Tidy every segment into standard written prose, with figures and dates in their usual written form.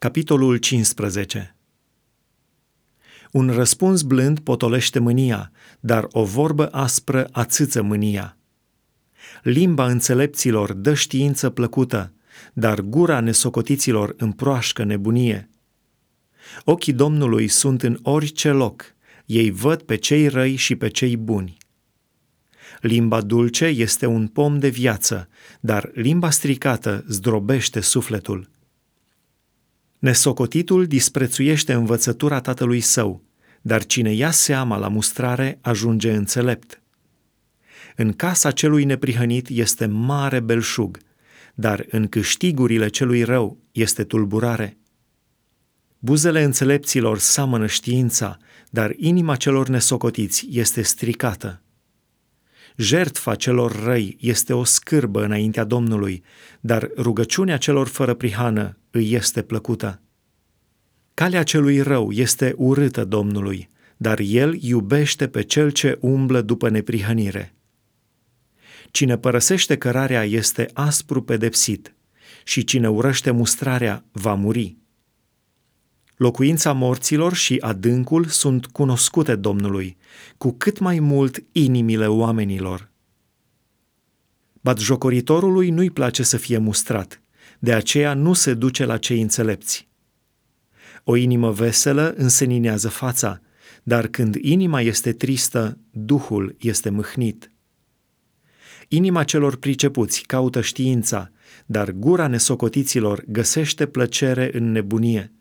Capitolul 15. Un răspuns blând potolește mânia, dar o vorbă aspră ațâță mânia. Limba înțelepților dă știință plăcută, dar gura nesocotiților împroașcă nebunie. Ochii Domnului sunt în orice loc, ei văd pe cei răi și pe cei buni. Limba dulce este un pom de viață, dar limba stricată zdrobește sufletul. Nesocotitul disprețuiește învățătura tatălui său, dar cine ia seama la mustrare ajunge înțelept. În casa celui neprihănit este mare belșug, dar în câștigurile celui rău este tulburare. Buzele înțelepților seamănă știința, dar inima celor nesocotiți este stricată. Jertfa celor răi este o scârbă înaintea Domnului, dar rugăciunea celor fără prihană îi este plăcută. Calea celui rău este urâtă Domnului, dar el iubește pe cel ce umblă după neprihănire. Cine părăsește cărarea este aspru pedepsit și cine urăște mustrarea va muri. Locuința morților și adâncul sunt cunoscute Domnului, cu cât mai mult inimile oamenilor. Batjocoritorului nu-i place să fie mustrat, de aceea nu se duce la cei înțelepți. O inimă veselă înseninează fața, dar când inima este tristă, duhul este mâhnit. Inima celor pricepuți caută știința, dar gura nesocotiților găsește plăcere în nebunie.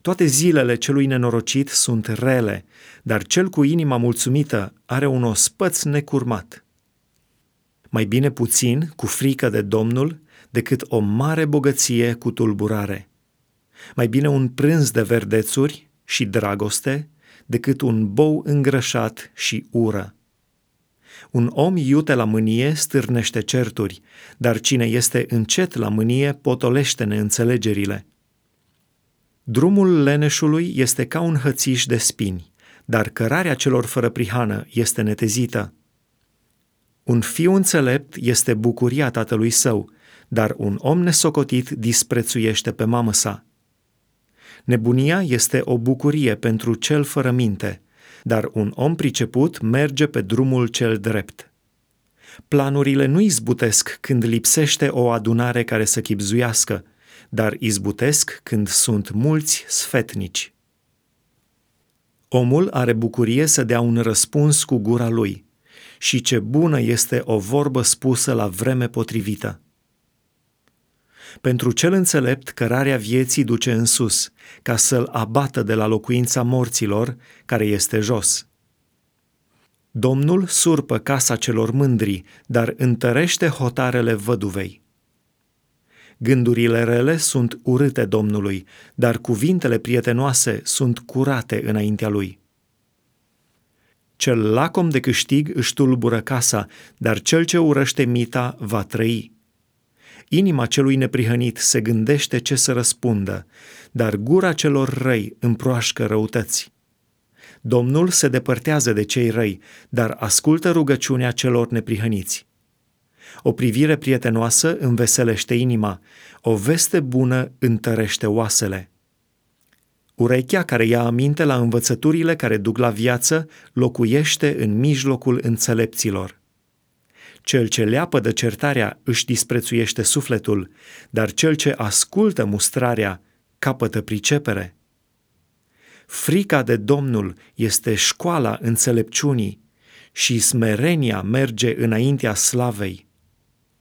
Toate zilele celui nenorocit sunt rele, dar cel cu inima mulțumită are un ospăț necurmat. Mai bine puțin cu frică de Domnul decât o mare bogăție cu tulburare. Mai bine un prânz de verdețuri și dragoste decât un bou îngrășat și ură. Un om iute la mânie stârnește certuri, dar cine este încet la mânie potolește neînțelegerile. Drumul leneșului este ca un hățiș de spini, dar cărarea celor fără prihană este netezită. Un fiu înțelept este bucuria tatălui său, dar un om nesocotit disprețuiește pe mamă sa. Nebunia este o bucurie pentru cel fără minte, dar un om priceput merge pe drumul cel drept. Planurile nu izbutesc când lipsește o adunare care să chibzuiască, dar izbutesc când sunt mulți sfetnici. Omul are bucurie să dea un răspuns cu gura lui, și ce bună este o vorbă spusă la vreme potrivită. Pentru cel înțelept, cărarea vieții duce în sus, ca să-l abată de la locuința morților, care este jos. Domnul surpă casa celor mândri, dar întărește hotarele văduvei. Gândurile rele sunt urâte Domnului, dar cuvintele prietenoase sunt curate înaintea lui. Cel lacom de câștig își tulbură casa, dar cel ce urăște mita va trăi. Inima celui neprihănit se gândește ce să răspundă, dar gura celor răi împroașcă răutăți. Domnul se depărtează de cei răi, dar ascultă rugăciunea celor neprihăniți. O privire prietenoasă înveselește inima, o veste bună întărește oasele. Urechea care ia aminte la învățăturile care duc la viață locuiește în mijlocul înțelepților. Cel ce leapădă certarea își disprețuiește sufletul, dar cel ce ascultă mustrarea capătă pricepere. Frica de Domnul este școala înțelepciunii și smerenia merge înaintea slavei.